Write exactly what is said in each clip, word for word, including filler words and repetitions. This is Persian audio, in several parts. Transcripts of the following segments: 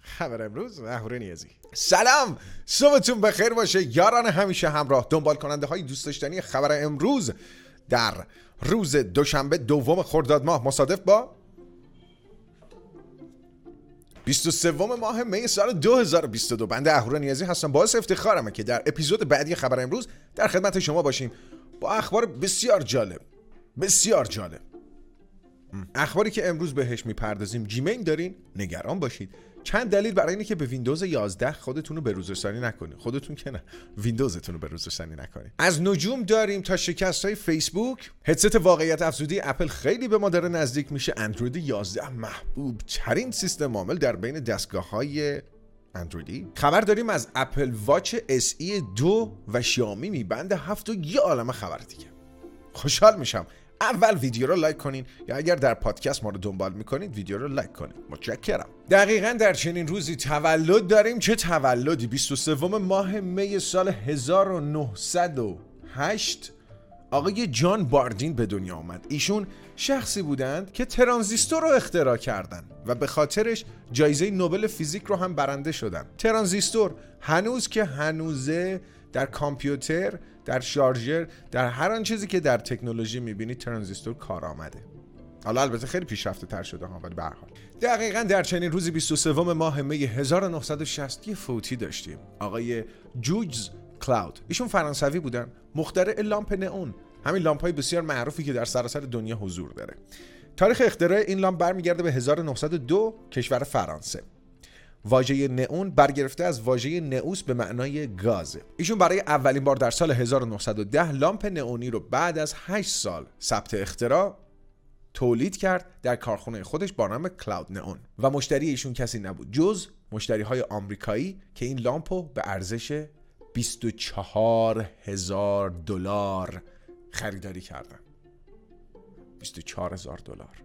خبر امروز احوره نیزی. سلام، صبحتون بخیر باشه یاران همیشه همراه دنبال کننده های دوست داشتنی. خبر امروز در روز دوشنبه دوم خرداد ماه مصادف با بیست و سوم ماه می سال دو هزار و بیست و دو. بنده احوره نیزی هستم. باعث افتخارمه که در اپیزود بعدی خبر امروز در خدمت شما باشیم با اخبار بسیار جالب بسیار جالب. اخباری که امروز بهش میپردازیم. جیمیل دارین؟ نگران باشید. چند دلیل برای اینه که به ویندوز یازده خودتون رو به روزرسانی نکنید. خودتون که نه، ویندوزتون رو به روزرسانی نکنید. از نجوم داریم تا شکست‌های فیسبوک. هدست واقعیت افزوده اپل خیلی به ما داره نزدیک میشه. اندروید یازده محبوب ترین سیستم عامل در بین دستگاه‌های اندرویدی. خبر داریم از اپل واچ اس ایی دو و شیائومی میبنده هفت و یه عالمه خبر دیگه. خوشحال میشم اول ویدیو رو لایک کنین، یا اگر در پادکست ما رو دنبال میکنید ویدیو رو لایک کنین. متشکرم. دقیقاً در چنین روزی تولد داریم. چه تولدی؟ بیست و سوم ماه می سال هزار و نهصد و هشت آقای جان باردین به دنیا آمد. ایشون شخصی بودند که ترانزیستور رو اختراع کردند و به خاطرش جایزه نوبل فیزیک رو هم برنده شدن. ترانزیستور هنوز که هنوزه در کامپیوتر، در شارژر، در هر آن چیزی که در تکنولوژی میبینید ترانزیستور کار آمده. حالا البته خیلی پیشرفته تر شده ها، ولی به هر حال دقیقاً در چنین روزی بیست و سوم ماه می هزار و نهصد و شصت یه فوتی داشتیم. آقای جوجز کلاود، ایشون فرانسوی بودن، مخترع لامپ نئون، همین لامپ‌های بسیار معروفی که در سراسر دنیا حضور داره. تاریخ اختراع این لامپ برمیگرده به هزار و نهصد و دو، کشور فرانسه. واژه نئون برگرفته از واژه نئوس به معنای گازه. ایشون برای اولین بار در سال هزار و نهصد و ده لامپ نئونی رو بعد از هشت سال ثبت اختراع تولید کرد در کارخانه خودش با نام کلاود نئون و مشتری ایشون کسی نبود جز مشتری‌های آمریکایی که این لامپو به ارزش بیست و چهار هزار دلار خریداری کردن. بیست و چهار هزار دلار.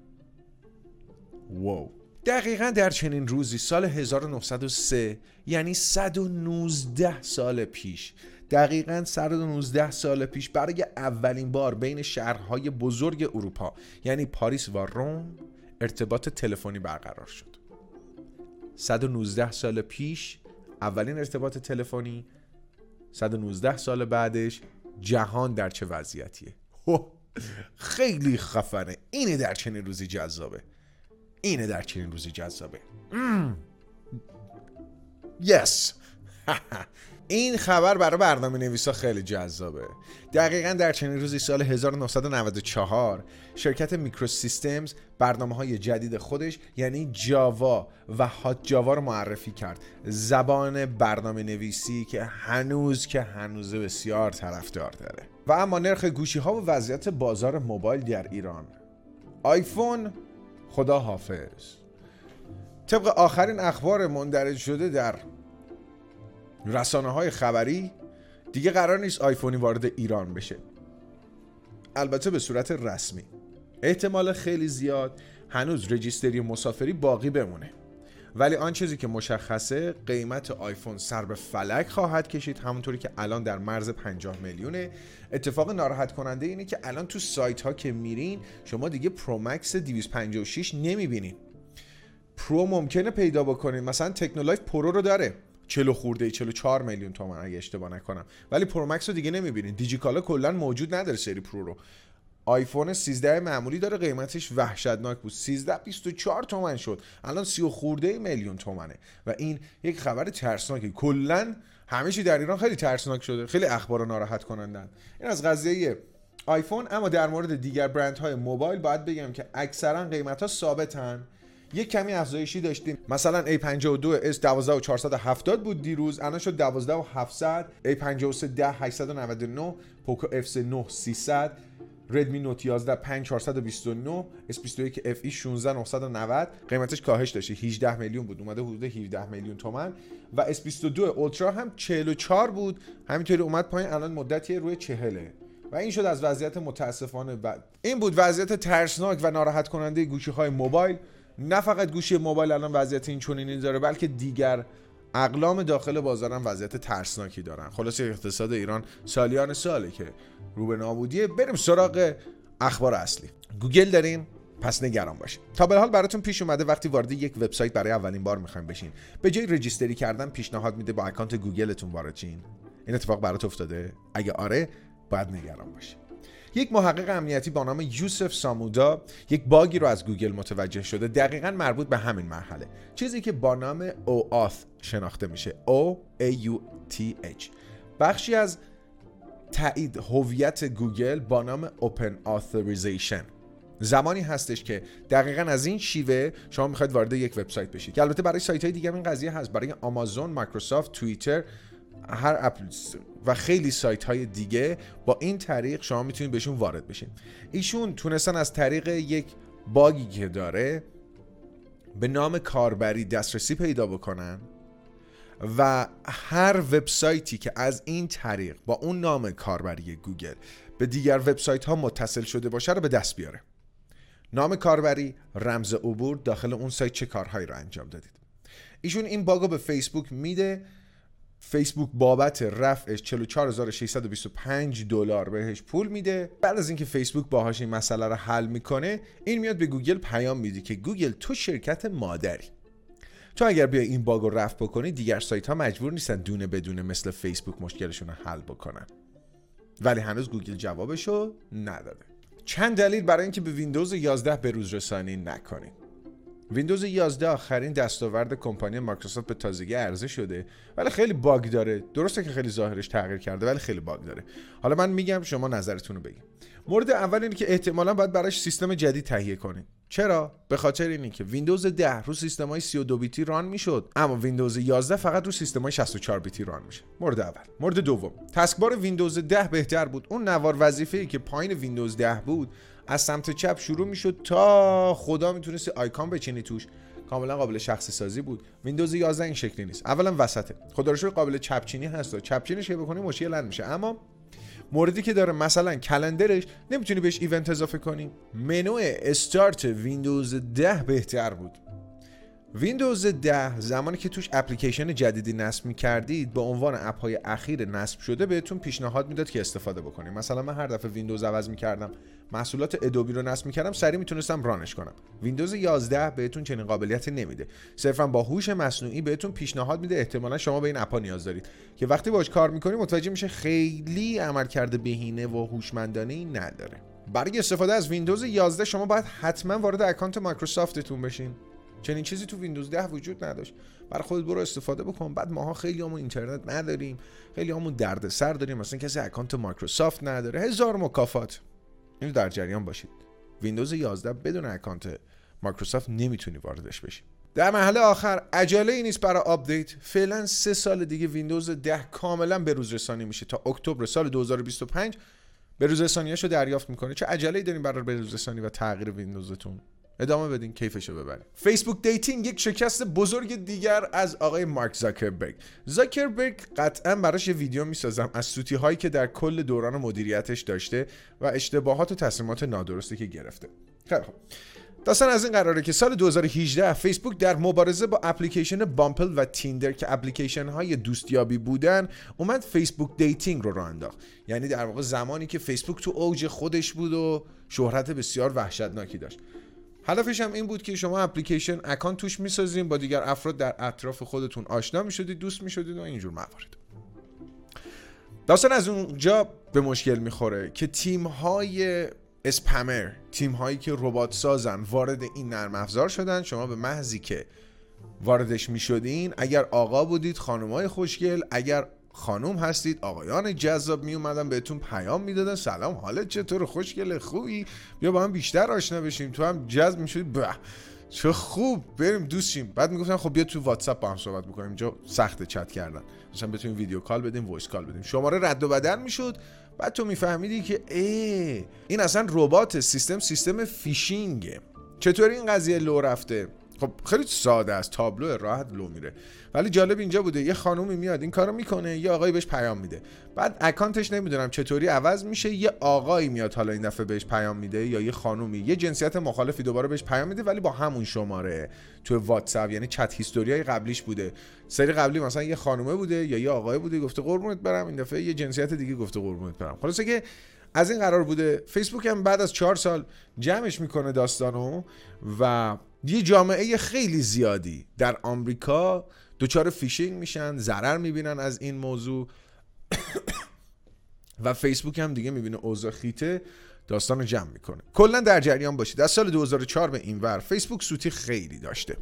واو. دقیقاً در چنین روزی سال هزار و نهصد و سه، یعنی صد و نوزده سال پیش، دقیقاً صد و نوزده سال پیش برای اولین بار بین شهرهای بزرگ اروپا یعنی پاریس و روم ارتباط تلفنی برقرار شد. صد و نوزده سال پیش اولین ارتباط تلفنی، صد و نوزده سال بعدش جهان در چه وضعیتیه؟ خیلی خفنه. اینه در چنین روزی جذابه. اینه در چنین روزی جذابه. یس. این خبر برای برنامه نویسا خیلی جذابه. دقیقاً در چنین روزی سال هزار و نهصد و نود و چهار شرکت میکروسیستمز برنامه‌های جدید خودش یعنی جاوا و هات جاوا رو معرفی کرد. زبان برنامه نویسی که هنوز که هنوز بسیار طرفدار داره. و اما نرخ گوشی‌ها و وضعیت بازار موبایل در ایران. آیفون خدا حافظ. طبق آخرین اخبار مندرج شده در رسانه‌های خبری دیگه قرار نیست آیفونی وارد ایران بشه، البته به صورت رسمی. احتمال خیلی زیاد هنوز رجیستری مسافری باقی بمونه، ولی آن چیزی که مشخصه قیمت آیفون سر به فلک خواهد کشید، همونطوری که الان در مرز پنجاه میلیونه. اتفاق ناراحت کننده اینه که الان تو سایت ها که میرین شما دیگه پرو مکس دویست و پنجاه و شش نمیبینین. پرو ممکنه پیدا بکنین، مثلا تکنولایف پرو رو داره چهل خورده چهل و چهار میلیون تومان اگه اشتباه نکنم، ولی پرو مکس رو دیگه نمیبینین. دیجیکالا کلا موجود نداره سری پرو رو. آیفون سیزده معمولی داره، قیمتش وحشتناک بود. سیزده بیست و چهار تومن شد، الان سی و خورده میلیون تومنه. و این یک خبر ترسناکه. کلا همه چی در ایران خیلی ترسناک شده، خیلی اخبار ناراحت کنندن. این از قضیه آیفون. اما در مورد دیگر برندهای موبایل باید بگم که اکثرا قیمت‌ها ثابتن، یک کمی افزایشی داشتیم. مثلا ای پنجاه و دو اس دوازده هزار و چهارصد و هفتاد بود دیروز، الان شد دوازده هزار و هفتصد. ای پنجاه و سه ده هزار و هشتصد و نود و نه، پوکو اف نه هزار و سیصد، ردمی نوت یازده پنج هزار و چهارصد و بیست و نه، اس بیست و یک اف ای شانزده هزار و نهصد و نود قیمتش کاهش داشته، هجده میلیون بود اومده حدود هفده میلیون تومان. و اس بیست و دو اولترا هم چهل و چهار بود، همینطوری اومد پایین، الان مدتی روی چهل. و این شد از وضعیت متاسفانه بد. این بود وضعیت ترسناک و ناراحت کننده گوشی‌های موبایل. نه فقط گوشی موبایل الان وضعیت این چنینی داره، بلکه دیگر اقلام داخل بازار هم وضعیت ترسناکی دارن. خلاصه اقتصاد ایران سالیان ساله که رو به نابودیه. بریم سراغ اخبار اصلی. گوگل داریم، پس نگران باشید. تا به حال براتون پیش اومده وقتی وارد یک وبسایت برای اولین بار میخواین بشین، به جای رجیستری کردن پیشنهاد میده با اکانت گوگلتون وارد شین؟ این اتفاق برات افتاده؟ اگه آره، باید نگران باشید. یک محقق امنیتی با نام یوسف سامودا یک باگی رو از گوگل متوجه شده، دقیقاً مربوط به همین مرحله، چیزی که با نام اوآث شناخته میشه. O A U T H. بخشی از تایید هویت گوگل با نام Open Authorization. زمانی هستش که دقیقاً از این شیوه شما میخواید وارد یک وبسایت بشید، که البته برای سایت‌های دیگه این قضیه هست، برای آمازون، مایکروسافت، توییتر، هر اپل و خیلی سایت های دیگه با این طریق شما میتونید بهشون وارد بشین. ایشون تونستن از طریق یک باگی که داره به نام کاربری دسترسی پیدا بکنن و هر وبسایتی که از این طریق با اون نام کاربری گوگل به دیگر وبسایت ها متصل شده باشه رو به دست بیاره. نام کاربری، رمز عبور، داخل اون سایت چه کارهایی رو انجام دادید. ایشون این باگ رو به فیسبوک میده. فیسبوک بابت رفعش چهل و چهار هزار و ششصد و بیست و پنج دلار بهش پول میده. بعد از اینکه فیسبوک باهاش این مسئله رو حل میکنه، این میاد به گوگل پیام میده که گوگل تو شرکت مادری، تو اگر بیای این باگ رو رفع بکنی دیگر سایت ها مجبور نیستن دونه بدونه مثل فیسبوک مشکلشون رو حل بکنن. ولی هنوز گوگل جوابشو نداده. چند دلیل برای اینکه به ویندوز یازده به روز رسانی نکنید. ویندوز یازده آخرین دستاورد کمپانی مایکروسافت به تازگی عرضه شده، ولی خیلی باگ داره. درسته که خیلی ظاهرش تغییر کرده، ولی خیلی باگ داره. حالا من میگم، شما نظرتون رو بگید. مورد اول اینه که احتمالاً باید براش سیستم جدید تهیه کنید. چرا؟ به خاطر اینه که ویندوز ده رو سیستم‌های سی و دو بیتی ران میشد، اما ویندوز یازده فقط رو سیستم‌های شصت و چهار بیتی ران میشه. مورد اول. مورد دوم، تسکبار ویندوز ده بهتر بود. اون نوار وظیفه‌ای که پایین ویندوز ده بود از سمت چپ شروع میشد تا خدا میتونستی آیکون بچینی توش، کاملا قابل شخصی سازی بود. ویندوز یازده این شکلی نیست. اولا وسطه، خدا رو شکر قابل چپ چینی هست، چپ چینیش که بکنی مشکل لند میشه. اما موردی که داره مثلا کلندرش، نمیتونی بهش ایونت اضافه کنی. منو استارت ویندوز ده بهتر بود. ویندوز ده زمانی که توش اپلیکیشن جدیدی نصب می‌کردید، به عنوان اپ‌های اخیر نصب شده بهتون پیشنهاد میداد که استفاده بکنید. مثلا من هر دفعه ویندوز عوض می‌کردم، محصولات ادوبی رو نصب می‌کردم، سریع میتونستم رانش کنم. ویندوز یازده بهتون چنین قابلیتی نمیده. صرفاً با هوش مصنوعی بهتون پیشنهاد میده احتمالاً شما به این اپا نیاز دارید، که وقتی باهاش کار می‌کنی متوجه میشه خیلی عملکرد بهینه و هوشمندانه‌ای نداره. برای استفاده از ویندوز یازده شما باید حتماً وارد اکانت مایکروسافتتون بشین. چنین چیزی تو ویندوز ده وجود نداشت. برای خودت برو استفاده بکن. بعد ماها خیلی همون اینترنت نداریم، خیلی همون دردسر داریم، مثلا کسی اکانت مایکروسافت نداره، هزار مکافات. اینو در جریان باشید، ویندوز یازده بدون اکانت مایکروسافت نمیتونی واردش بشی. در مرحله آخر، عجله‌ای نیست برای آپدیت. فعلا سه سال دیگه ویندوز ده کاملا به روز رسانی میشه. تا اکتبر سال دو هزار و بیست و پنج به روز رسانیاشو دریافت میکنه. چه عجله‌ای دارین برای به روز رسانی و تغییر ویندوزتون؟ ادامه بدین، کیفشو ببرید. فیسبوک دیتینگ یک شکست بزرگ دیگر از آقای مارک زاکربرگ. زاکربرگ قطعاً براش ویدیو میسازم از سوتی هایی که در کل دوران مدیریتش داشته و اشتباهات و تصمیمات نادرستی که گرفته. خیلی خوب. داستان از این قراره که سال دو هزار و هجده فیسبوک در مبارزه با اپلیکیشن بامپل و تیندر که اپلیکیشن های دوستیابی بودن، اومد فیسبوک دیتینگ رو راه انداخت. یعنی در واقع زمانی که فیسبوک تو اوج خودش بود و شهرت بسیار وحشتناکی داشت. هدفش هم این بود که شما اپلیکیشن اکانت توش میسازین، با دیگر افراد در اطراف خودتون آشنا میشدید، دوست میشدید و اینجور موارد. داستان از اونجا به مشکل میخوره که تیم های اسپمر، تیم هایی که ربات سازن، وارد این نرم افزار شدن. شما به محضی که واردش میشدین، اگر آقا بودید خانمای خوشگل، اگر خانوم هستید آقایان جذاب می اومدن بهتون پیام میدادن سلام، حالت چطور، خوشگله، خوبی، بیا با هم بیشتر آشنا بشیم. تو هم جذب میشدی، به چه خوب، بریم دوست شیم. بعد میگفتن خب بیا تو واتساپ با هم صحبت بکنیم، اینجا سخت چت کردن، مثلا بتونیم ویدیو کال بدیم، وایس کال بدیم، شماره رد و بدل میشد. بعد تو میفهمیدی که ای این اصلا ربات سیستم سیستم فیشینگه. چطور این قضیه لو رفته؟ خب خیلی ساده است، تابلو راحت لو میره. ولی جالب اینجا بوده یه خانومی میاد این کارو میکنه، یه آقایی بهش پیام میده، بعد اکانتش نمیدونم چطوری عوض میشه، یه آقایی میاد حالا این دفعه بهش پیام میده، یا یه خانومی یه جنسیت مخالفی دوباره بهش پیام میده، ولی با همون شماره تو واتساپ. یعنی چت هیستوریای قبلیش بوده، سری قبلی مثلا یه خانومه بوده یا یه آقایی بوده، گفته قربونت برم، این دفعه یه جنسیت دیگه گفته قربونت برم. خلاصه که از این قرار بوده. فیسبوک هم بعد از چهار سال جمعش میکنه داستانو و یه جامعه خیلی زیادی در آمریکا دوچار فیشینگ میشن، ضرر میبینن از این موضوع و فیسبوک هم دیگه میبینه اوضاع خیته، داستانو جمع میکنه. کلا در جریان باشید از سال دو هزار و چهار به اینور فیسبوک سوتی خیلی داشته.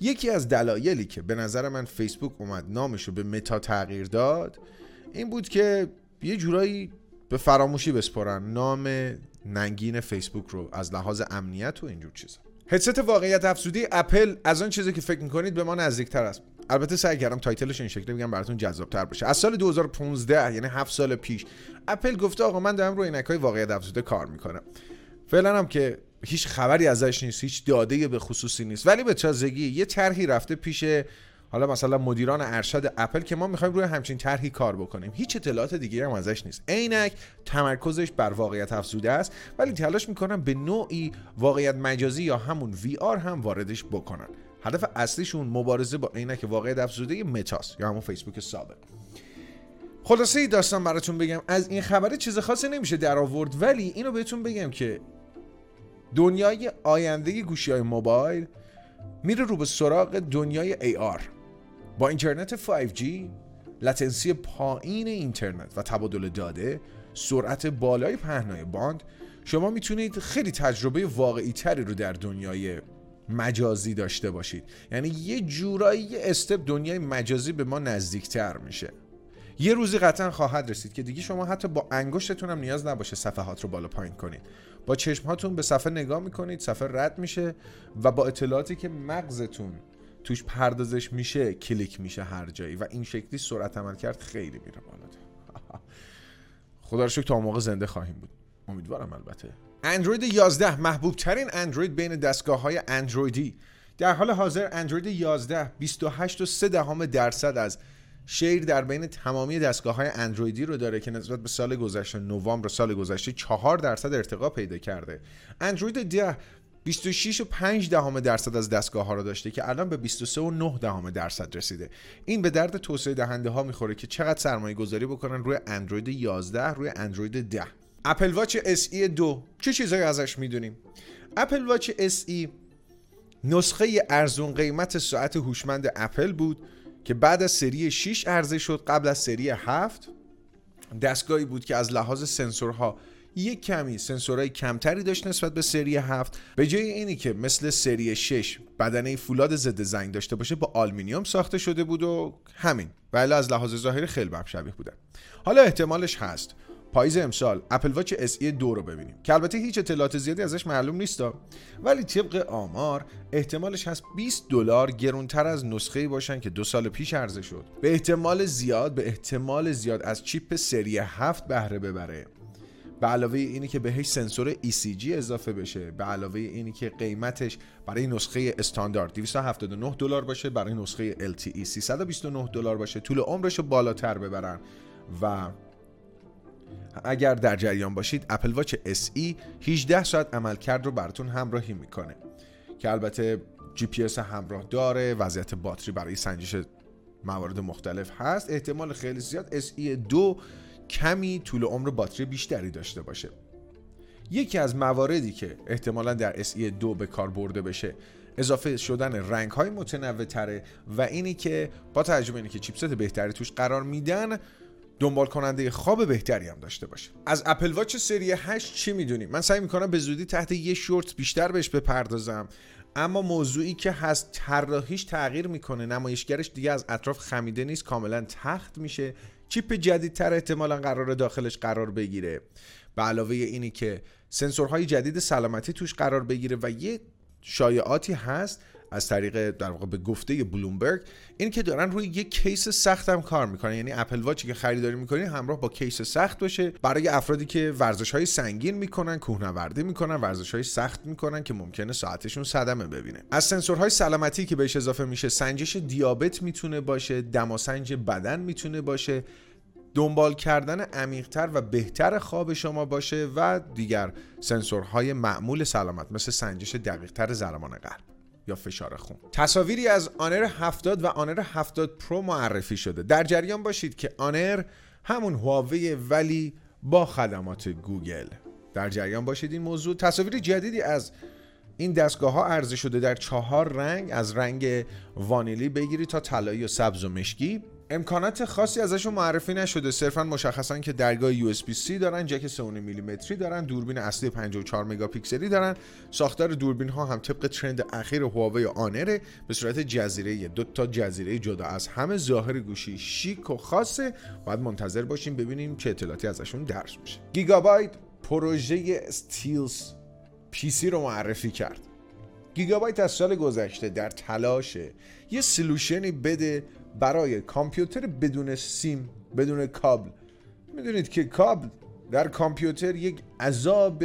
یکی از دلایلی که به نظر من فیسبوک اومد نامشو به متا تغییر داد این بود که یه جورایی به فراموشی بسپارن نام ننگین فیسبوک رو از لحاظ امنیت و اینجور چیزا. هدست واقعیت افزوده اپل از آن چیزی که فکر میکنید به ما نزدیکتر است. البته سعی کردم تایتلش این شکلی بگم براتون جذابتر باشه. از سال دو هزار و پانزده یعنی هفت سال پیش اپل گفته آقا من دارم روی عینک‌های واقعیت افزوده کار میکنم. فعلا هم که هیچ خبری ازش نیست، هیچ داده به خصوصی نیست، ولی به تازگی یه طرحی رفته پیش حالا مثلا مدیران ارشد اپل که ما می‌خوایم روی همچین طرحی کار بکنیم. هیچ اطلاعات دیگه‌ای هم ازش نیست. عینک تمرکزش بر واقعیت افزوده است، ولی تلاش می‌کنن به نوعی واقعیت مجازی یا همون وی آر هم واردش بکنن. هدف اصلیشون مبارزه با عینک واقعیت افزوده متاست یا همون فیسبوک سابق. خلاصه داستان براتون بگم، از این خبره چیز خاصی نمیشه در آورد، ولی اینو بهتون بگم که دنیای آینده گوشی‌های موبایل میره رو به سراغ دنیای ای آر با اینترنت فایو جی، لتنسی پایین اینترنت و تبادل داده، سرعت بالای پهنای باند. شما میتونید خیلی تجربه واقعی تری رو در دنیای مجازی داشته باشید. یعنی یه جورایی استپ دنیای مجازی به ما نزدیکتر میشه. یه روزی قطعا خواهد رسید که دیگه شما حتی با انگشتتون هم نیاز نباشه صفحات رو بالا پایین کنید. با چشمهاتون به صفحه نگاه میکنید، صفحه رد میشه و با اطلاعاتی که مغزتون توش پردازش میشه کلیک میشه هر جایی و این شکلی سرعت عملکرد خیلی میره بالاده. خدا رو شکر تا موقع زنده خواهیم بود، امیدوارم. البته اندروید یازده محبوب ترین اندروید بین دستگاه های اندرویدی در حال حاضر. اندروید یازده بیست و هشت و سه دهم درصد از شیر در بین تمامی دستگاه‌های اندرویدی رو داره که نسبت به سال گذشته نوامبر سال گذشته چهار درصد ارتقا پیدا کرده. اندروید ده بیست و شش و پنج دهم درصد از دستگاه‌ها رو داشته که الان به بیست و سه و نه دهم درصد رسیده. این به درد توسعه دهنده‌ها می‌خوره که چقدر سرمایه‌گذاری بکنن روی اندروید یازده، روی اندروید ده. اپل واچ اس ای دو چه چیزایی ازش می‌دونیم؟ اپل واچ اس ای نسخه ارزون قیمت ساعت هوشمند اپل بود که بعد از سری شش عرضه شد. قبل از سری هفت دستگاهی بود که از لحاظ سنسورها یک کمی سنسورهای کمتری داشت نسبت به سری هفت. به جای اینی که مثل سری شش بدنه فولاد ضد زنگ داشته باشه با آلومینیوم ساخته شده بود و همین، ولی از لحاظ ظاهری خیلی به هم شبیه بودن. حالا احتمالش هست پاییز امسال اپل واچ اس ای دو رو ببینیم که البته هیچ اطلاعات زیادی ازش معلوم نیستا، ولی طبق آمار احتمالش هست بیست دلار گرونتر از نسخه‌ای باشن که دو سال پیش عرضه شد. به احتمال زیاد به احتمال زیاد از چیپ سری هفت بهره ببره. به علاوه اینی که بهش سنسور ای سی جی اضافه بشه، به علاوه اینی که قیمتش برای نسخه استاندارد دویست و هفتاد و نه دلار باشه، برای نسخه ال تی ای سیصد و بیست و نه دلار باشه، طول عمرش رو بالاتر ببرن. و اگر در جریان باشید اپل واچ اس ای هجده ساعت عملکرد رو براتون همراهی میکنه که البته جی پی اس همراه داره، وضعیت باتری برای سنجش موارد مختلف هست. احتمال خیلی زیاد اس ای دو کمی طول عمر باتری بیشتری داشته باشه. یکی از مواردی که احتمالا در اس ای دو به کار برده بشه اضافه شدن رنگ‌های متنوع‌تره و اینی که با توجه به اینکه چیپست بهتری توش قرار میدن دنبال کننده خواب بهتری هم داشته باشه. از اپل واچ سری هشت چی میدونیم؟ من سعی میکنم به زودی تحت یه شورت بیشتر بهش بپردازم، اما موضوعی که هست طراحیش تغییر میکنه، نمایشگرش دیگه از اطراف خمیده نیست، کاملا تخت میشه. چیپ جدیدتر احتمالاً قراره داخلش قرار بگیره، به علاوه اینی که سنسورهای جدید سلامتی توش قرار بگیره و یه شایعاتی هست از طریق در واقع به گفته بلومبرگ این که دارن روی یک کیس سخت هم کار میکنن، یعنی اپل واچی که خریداری میکنین همراه با کیس سخت باشه برای افرادی که ورزش‌های سنگین میکنن، کوهنوردی میکنن، ورزش‌های سخت میکنن که ممکنه ساعتشون صدمه ببینه. از سنسورهای سلامتی که بهش اضافه میشه سنجش دیابت میتونه باشه، دماسنج بدن میتونه باشه، دنبال کردن عمیق‌تر و بهتر خواب شما باشه و دیگر سنسورهای معمول سلامت مثل سنجش دقیق‌تر ضربان قلب یا فشار خون. تصاویری از آنر هفتاد و آنر هفتاد پرو معرفی شده. در جریان باشید که آنر همون هواوی ولی با خدمات گوگل. در جریان باشید این موضوع. تصاویر جدیدی از این دستگاه‌ها عرضه شده در چهار رنگ، از رنگ وانیلی بگیری تا طلایی و سبز و مشکی. امکانات خاصی ازشون معرفی نشده، صرفاً مشخصاً که درگاه یو اس بی سی دارن، جک سه و نیم میلیمتری دارن، دوربین اصلی پنجاه و چهار مگاپیکسلی دارن. ساختار دوربین ها هم طبق ترند اخیر هواوی آنر به صورت جزیره، دو تا جزیره جدا از همه. ظاهر گوشی شیک و خاصه، باید منتظر باشیم ببینیم چه اطلاعاتی ازشون درج میشه. گیگابایت پروژه استیلز پی سی رو معرفی کرد. گیگابایت از سال گذشته در تلاشه یه سلوشنی بده برای کامپیوتر بدون سیم، بدون کابل. میدونید که کابل در کامپیوتر یک عذاب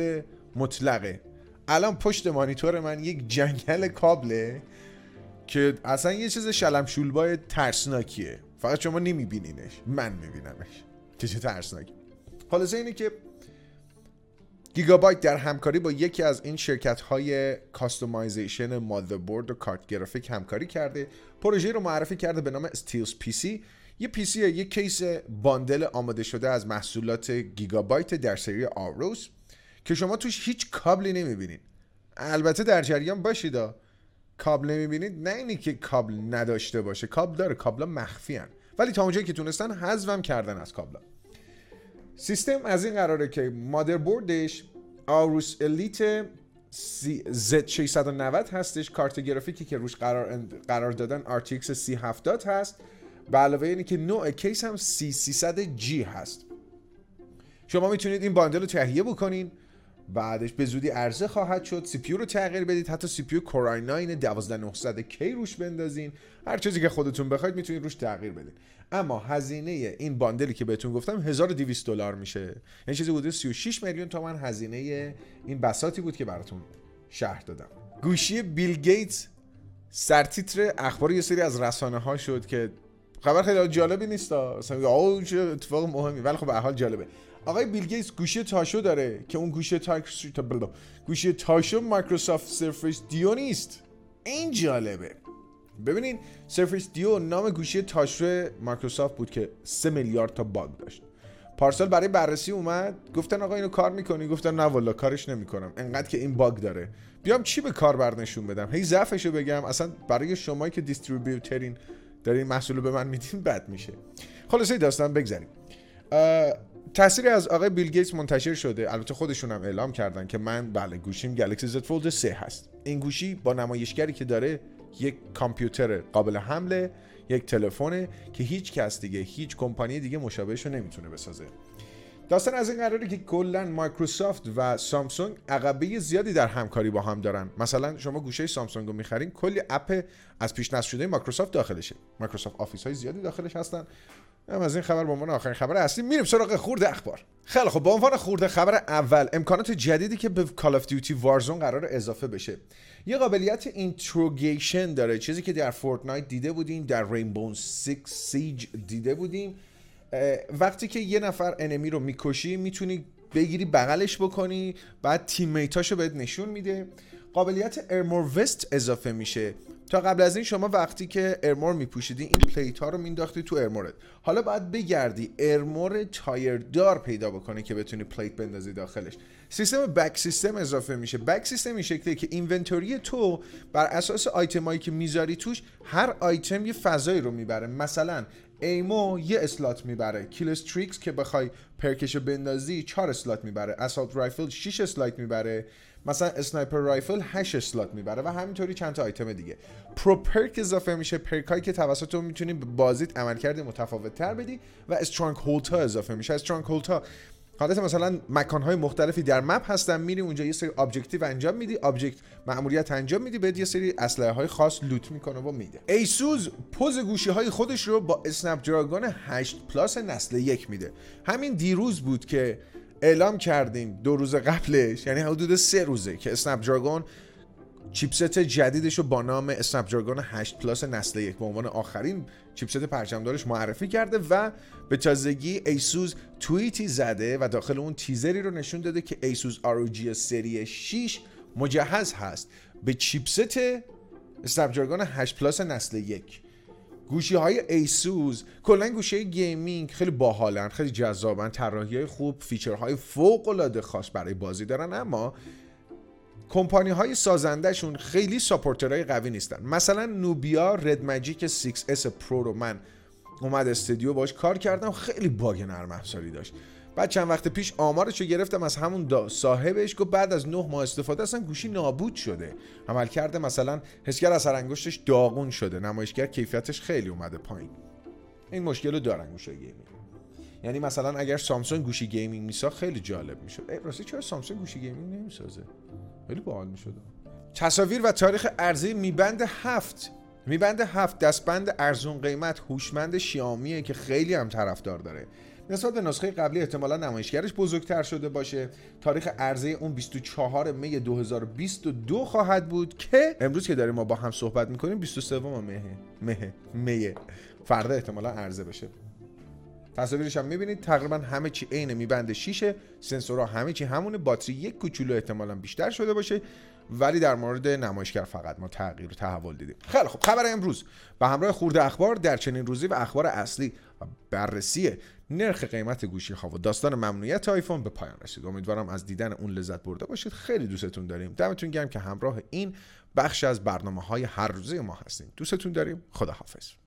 مطلقه. الان پشت مانیتور من یک جنگل کابله که اصلا یه چیز شلمشولبای ترسناکیه، فقط شما نمیبینینش، من میبینمش که چه ترسناکی. خلاصه اینه که گیگابایت در همکاری با یکی از این شرکت‌های کاستومایزیشن مادربرد و کارت گرافیک همکاری کرده، پروژه رو معرفی کرده به نام استیلز پی سی. یه پی سی، یه کیس باندل آماده شده از محصولات گیگابایت در سری اوروس که شما توش هیچ کابلی نمی‌بینید. البته در جریان باشید کابل نمی‌بینید، نه اینی که کابل نداشته باشه، کابل داره، کابل‌ها مخفی‌ان، ولی تا اونجایی که تونستن حذفم کردن از کابل‌ها. سیستم از این قراره که مادربردش اوروس الیت زد ششصد و نود هستش، کارت گرافیکی که روش قرار قرار دادن آر تی ایکس سی هفتاد هست، به علاوه اینی که نوع کیس هم سی سیصد جی هست. شما میتونید این باندل رو تهیه بکنین، بعدش به زودی عرضه خواهد شد. سی پی یو رو تغییر بدید، حتی سی پی یو کورای نه دوازده هزار و نهصد کی روش بندازین، هر چیزی که خودتون بخواید میتونید روش تغییر بدید. اما هزینه این باندلی که بهتون گفتم هزار و دویست دلار میشه، یعنی چیزی حدود سی و شش میلیون تومان هزینه این بساطی بود که براتون شرح دادم. گوشی بیل گیتس سرتیتر اخبار یه سری از رسانه ها شد که خبر خیلی جالبی نیست، اصلا آو چه اتفاق مهمی، ولی خب به حال جالبه. آقای بیل گیتس گوشی تاشو داره که اون گوشی تاشو تا گوشی تاشو مایکروسافت سرفیس دیو نیست. این جالبه. ببینید، سرفیس دیو نام گوشی تاشو مایکروسافت بود که سه میلیارد تا باگ داشت. پارسال برای بررسی اومد، گفتن آقا اینو کار می‌کنی؟ گفتن نه والله کارش نمی‌کنم، انقدر که این باگ داره. بیام چی به کار برنشون بدم؟ هی ضعفشو بگم. اصلا برای شمایی که دیستریبیوترین دارین محصولو به من میدین بد میشه. خلاصه داستان بگذریم. تأثیری از آقای بیل گیتس منتشر شده، البته خودشون هم اعلام کردن که من بله گوشیم گلکسی زد فولد سه هست. این گوشی با نمایشگری که داره یک کامپیوتر قابل حمله، یک تلفن که هیچ کس دیگه، هیچ کمپانی دیگه مشابهشو نمیتونه بسازه. داستان از این قراره که کلا مایکروسافت و سامسونگ عقبه زیادی در همکاری با هم دارن. مثلا شما گوشه سامسونگ رو می‌خرید، کلی اپ از پیش نصب شده مایکروسافت داخلشه. مایکروسافت آفیس‌های زیادی داخلش هستن. هم از این خبر به عنوان آخرین خبر اصلی میریم سراغ خورده اخبار. خیلی خب، به عنوان خورده خبر اول، امکانات جدیدی که به کال آف دیوتی وارزون قرار اضافه بشه. یه قابلیت اینتروگیشن داره، چیزی که در فورتنایت دیده بودیم، در رینبو سیکس سیج دیده بودیم. وقتی که یه نفر انمی رو میکشی میتونی بگیری بغلش بکنی، بعد تیمیتاشو بهت نشون میده. قابلیت ارمور وست اضافه میشه. تا قبل از این شما وقتی که ارمور میپوشیدی این پلیت ها رو مینداختی تو ارمورت، حالا باید بگردی ارمور تایردار پیدا بکنی که بتونی پلیت بندازی داخلش. سیستم بک سیستم اضافه میشه. بک سیستم این شکلیه که اینونتوری تو بر اساس آیتمایی که میذاری توش، هر آیتم یه فضایی رو میبره. مثلا ایمو یه اسلات میبره، کیلستریکس که بخوای پرکشو بندازی چهار اسلات میبره، اسالت رایفل شش اسلات میبره، مثلا اسنایپر رایفل هشت اسلات میبره و همینطوری چند تا آیتم دیگه. پرو پرک اضافه میشه، پرک هایی که توسط تو میتونی بازیت عملکرد متفاوت تر بدی. و استرانگ هولد ها اضافه میشه. استرانگ هولد ها حالت مثلا مکان های مختلفی در مپ هستن، میری اونجا یه سری ابجکتیو انجام میدی، ابجکت مأموریت انجام میدی، بعد یه سری اسلحه های خاص لوت میکنه و میده. ایسوس پوز گوشی های خودش رو با سناپ جارگون هشت پلاس نسل یک میده. همین دیروز بود که اعلام کردیم، دو روز قبلش، یعنی حدود سه روزه که اسنپ جارگون چیپست جدیدش رو با نام اسنپ جارگون هشت پلاس نسل یک به عنوان آخرین چیپست پرچمدارش معرفی کرده و به تازگی ایسوس توییتی زده و داخل اون تیزری رو نشون داده که ایسوس آر او جی سری شش مجهز هست به چیپست اسنپ جارگون هشت پلاس نسل یک. گوشی‌های ایسوس، کلاً گوشی‌های گیمینگ خیلی باحالن، خیلی جذابن، طراحی‌های خوب، فیچرهای فوق‌العاده خاص برای بازی دارن، اما کمپانی‌های سازنده‌شون خیلی ساپورترهای قوی نیستن. مثلا نوبیا رد ماجیک شش اس پرو رو من اومد استودیو باش کار کردم، خیلی باگ نرم افزاری داشت. بعد چند وقت پیش آمارش رو گرفتم از همون صاحبش، گفت بعد از نه ماه استفاده اصلا گوشی نابود شده. عملکرد مثلا حسگر اثر انگشتش داغون شده، نمایشگر کیفیتش خیلی اومده پایین. این مشکل رو دارن گوشی گیمینگ. یعنی مثلا اگر سامسونگ گوشی گیمینگ میساخت خیلی جالب میشد. راستی چرا سامسونگ گوشی گیمینگ نمیسازه؟ خیلی باحال میشد. تصاویر و تاریخ عرضه میبند هفت. میبند هفت دستبند ارزون قیمت هوشمند شیائومی که خیلی هم طرفدار داره. نسبت به نسخه قبلی احتمالا نمایشگرش بزرگتر شده باشه. تاریخ عرضه اون بیست و چهارم می دو هزار و بیست و دو خواهد بود که امروز که داریم ما با هم صحبت میکنیم بیست و سوم مه فردا احتمالا عرضه بشه. تصاویرش هم میبینید تقریبا همه چی عین میبند شیشه، سنسورها همه چی همونه، باتری یک کوچولو احتمالا بیشتر شده باشه، ولی در مورد نمایشگر فقط ما تغییر و تحول دیدیم. خیلی خوب، خبر امروز به همراه خورده اخبار در چنین روزی و اخبار اصلی و بررسی نرخ قیمت گوشی‌ها و داستان ممنوعیت آیفون به پایان رسید. امیدوارم از دیدن اون لذت برده باشید. خیلی دوستتون داریم. دمتون گرم که همراه این بخش از برنامه‌های هر روزه ما هستین. دوستتون داریم. خداحافظ.